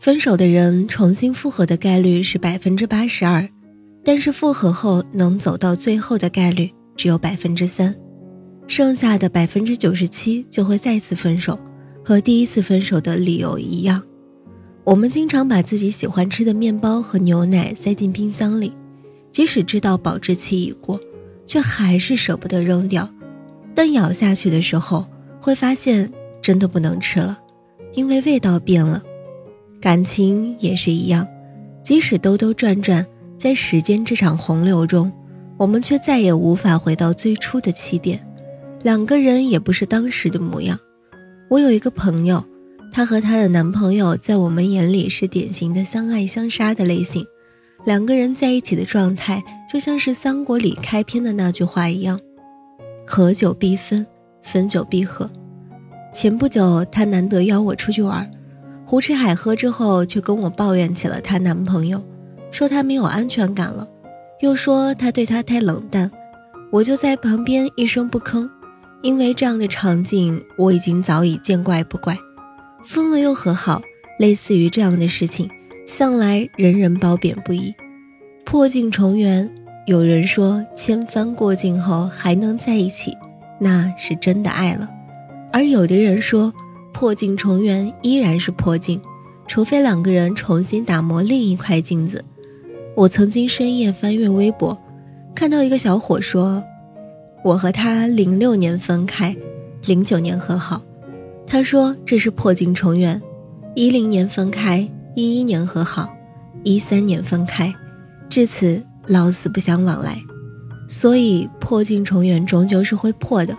分手的人重新复合的概率是 82%， 但是复合后能走到最后的概率只有 3%， 剩下的 97% 就会再次分手，和第一次分手的理由一样。我们经常把自己喜欢吃的面包和牛奶塞进冰箱里，即使知道保质期已过，却还是舍不得扔掉，但咬下去的时候会发现真的不能吃了，因为味道变了。感情也是一样，即使兜兜转转，在时间这场洪流中，我们却再也无法回到最初的起点，两个人也不是当时的模样。我有一个朋友，她和她的男朋友在我们眼里是典型的相爱相杀的类型，两个人在一起的状态就像是三国里开篇的那句话一样，合久必分，分久必合。前不久她难得邀我出去玩，胡吃海喝之后，却跟我抱怨起了她男朋友，说她没有安全感了，又说他对她太冷淡。我就在旁边一声不吭，因为这样的场景我已经早已见怪不怪。分了又和好，类似于这样的事情，向来人人褒贬不一。破镜重圆，有人说千帆过尽后还能在一起，那是真的爱了。而有的人说破镜重圆依然是破镜，除非两个人重新打磨另一块镜子。我曾经深夜翻阅微博，看到一个小伙说，我和他06年分开，09年和好。他说这是破镜重圆，10年分开，11年和好，13年分开，至此老死不相往来。所以破镜重圆终究是会破的。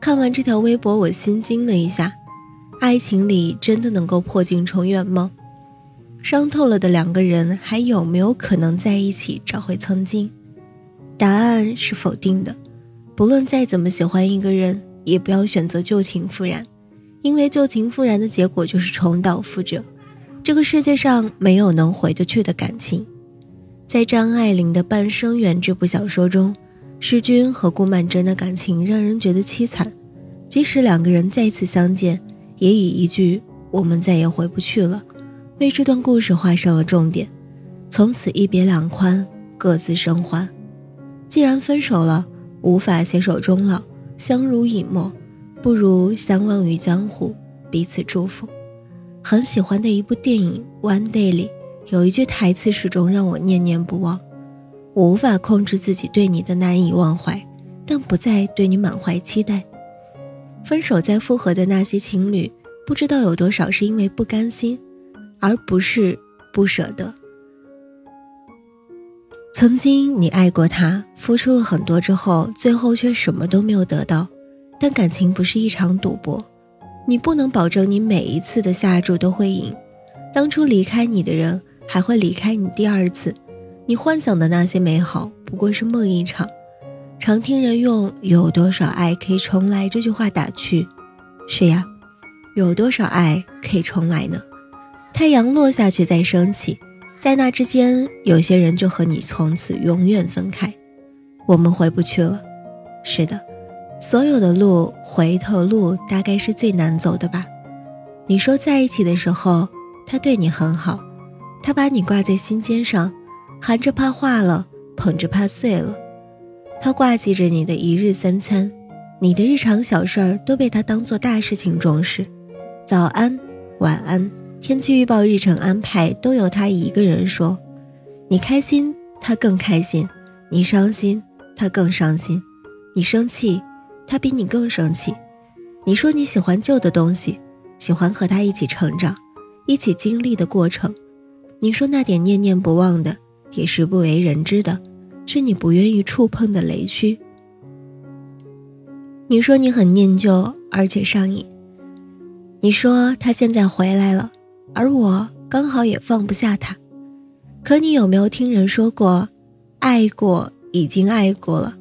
看完这条微博，我心惊了一下，爱情里真的能够破镜重圆吗？伤透了的两个人还有没有可能在一起找回曾经？答案是否定的。不论再怎么喜欢一个人，也不要选择旧情复燃，因为旧情复燃的结果就是重蹈覆辙。这个世界上没有能回得去的感情。在张爱玲的《半生缘》这部小说中，施君和顾曼桢的感情让人觉得凄惨，即使两个人再次相见，也以一句我们再也回不去了为这段故事画上了重点。从此一别两宽，各自生欢。既然分手了，无法携手终老，相濡以沫，不如相忘于江湖，彼此祝福。很喜欢的一部电影《One Day》里有一句台词始终让我念念不忘，我无法控制自己对你的难以忘怀，但不再对你满怀期待。分手再复合的那些情侣，不知道有多少是因为不甘心，而不是不舍得。曾经你爱过他，付出了很多之后，最后却什么都没有得到。但感情不是一场赌博，你不能保证你每一次的下注都会赢。当初离开你的人还会离开你第二次，你幻想的那些美好不过是梦一场。常听人用有多少爱可以重来这句话打趣，是呀，有多少爱可以重来呢？太阳落下去再升起，在那之间，有些人就和你从此永远分开。我们回不去了。是的，所有的路，回头路大概是最难走的吧。你说在一起的时候，他对你很好，他把你挂在心尖上，含着怕化了，捧着怕碎了。他挂记着你的一日三餐，你的日常小事儿都被他当作大事情重视。早安，晚安，天气预报、日程安排都由他一个人说。你开心，他更开心；你伤心，他更伤心；你生气，他比你更生气。你说你喜欢旧的东西，喜欢和他一起成长，一起经历的过程。你说那点念念不忘的，也是不为人知的，是你不愿意触碰的雷区。你说你很念旧，而且上瘾。你说他现在回来了，而我刚好也放不下他。可你有没有听人说过，爱过已经爱过了，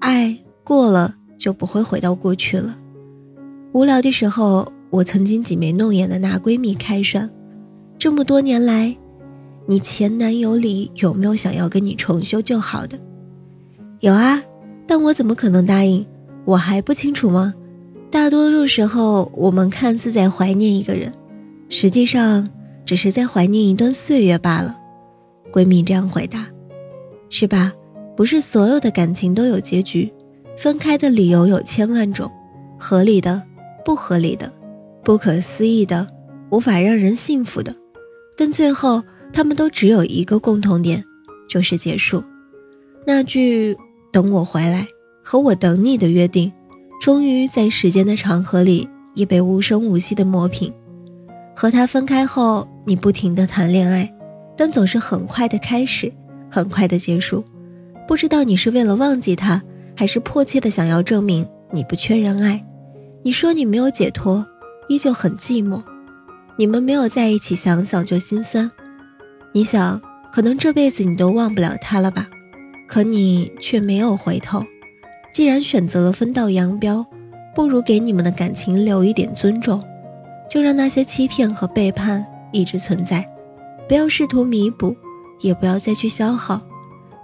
爱过了就不会回到过去了。无聊的时候，我曾经挤眉弄眼的拿闺蜜开涮，这么多年来，你前男友里有没有想要跟你重修旧好的？有啊，但我怎么可能答应？我还不清楚吗？大多数时候，我们看似在怀念一个人，实际上只是在怀念一段岁月罢了。闺蜜这样回答。是吧，不是所有的感情都有结局，分开的理由有千万种，合理的、不合理的、不可思议的、无法让人信服的，但最后他们都只有一个共同点，就是结束。那句等我回来和我等你的约定，终于在时间的长河里也被无声无息的磨平。和他分开后，你不停地谈恋爱，但总是很快的开始，很快的结束。不知道你是为了忘记他，还是迫切的想要证明你不缺人爱。你说你没有解脱，依旧很寂寞。你们没有在一起，想想就心酸。你想，可能这辈子你都忘不了他了吧，可你却没有回头。既然选择了分道扬镳，不如给你们的感情留一点尊重，就让那些欺骗和背叛一直存在，不要试图弥补，也不要再去消耗。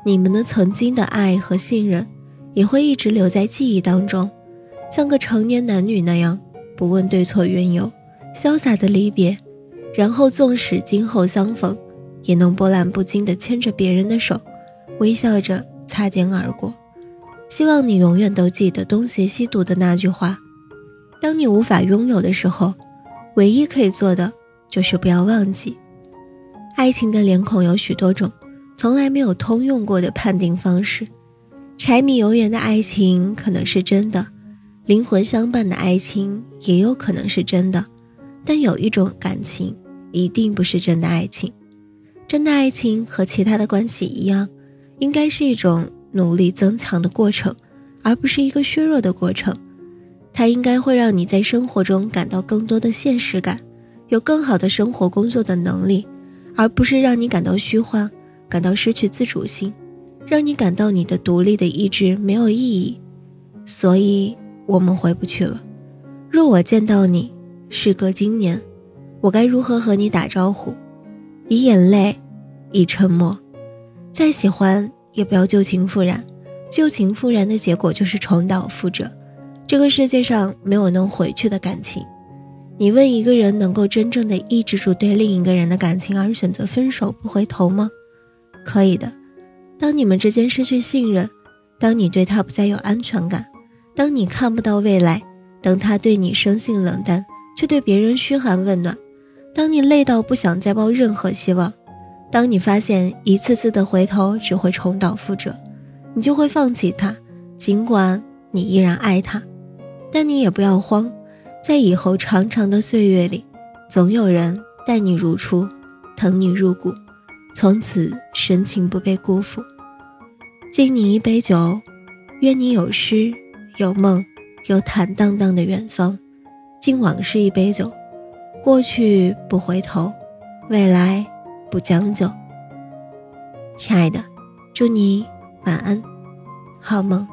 你们的曾经的爱和信任也会一直留在记忆当中，像个成年男女那样，不问对错缘由，潇洒的离别，然后纵使今后相逢，也能波澜不惊地牵着别人的手，微笑着擦肩而过。希望你永远都记得东邪西毒的那句话，当你无法拥有的时候，唯一可以做的就是不要忘记。爱情的脸孔有许多种，从来没有通用过的判定方式。柴米油盐的爱情可能是真的，灵魂相伴的爱情也有可能是真的，但有一种感情一定不是真的爱情。真的爱情和其他的关系一样，应该是一种努力增强的过程，而不是一个削弱的过程。它应该会让你在生活中感到更多的现实感，有更好的生活工作的能力，而不是让你感到虚幻，感到失去自主性，让你感到你的独立的意志没有意义。所以我们回不去了。若我见到你事隔今年，我该如何和你打招呼？以眼泪，以沉默。再喜欢也不要旧情复燃，旧情复燃的结果就是重蹈覆辙。这个世界上没有能回去的感情。你问一个人能够真正的抑制住对另一个人的感情而选择分手不回头吗？可以的。当你们之间失去信任，当你对他不再有安全感，当你看不到未来，当他对你生性冷淡，却对别人嘘寒问暖，当你累到不想再抱任何希望，当你发现一次次的回头只会重蹈覆辙，你就会放弃他。尽管你依然爱他，但你也不要慌，在以后长长的岁月里，总有人待你如初，疼你入骨，从此深情不被辜负。敬你一杯酒，愿你有诗有梦有坦荡荡的远方。敬往事一杯酒，过去不回头，未来不将就。亲爱的，祝你晚安，好梦。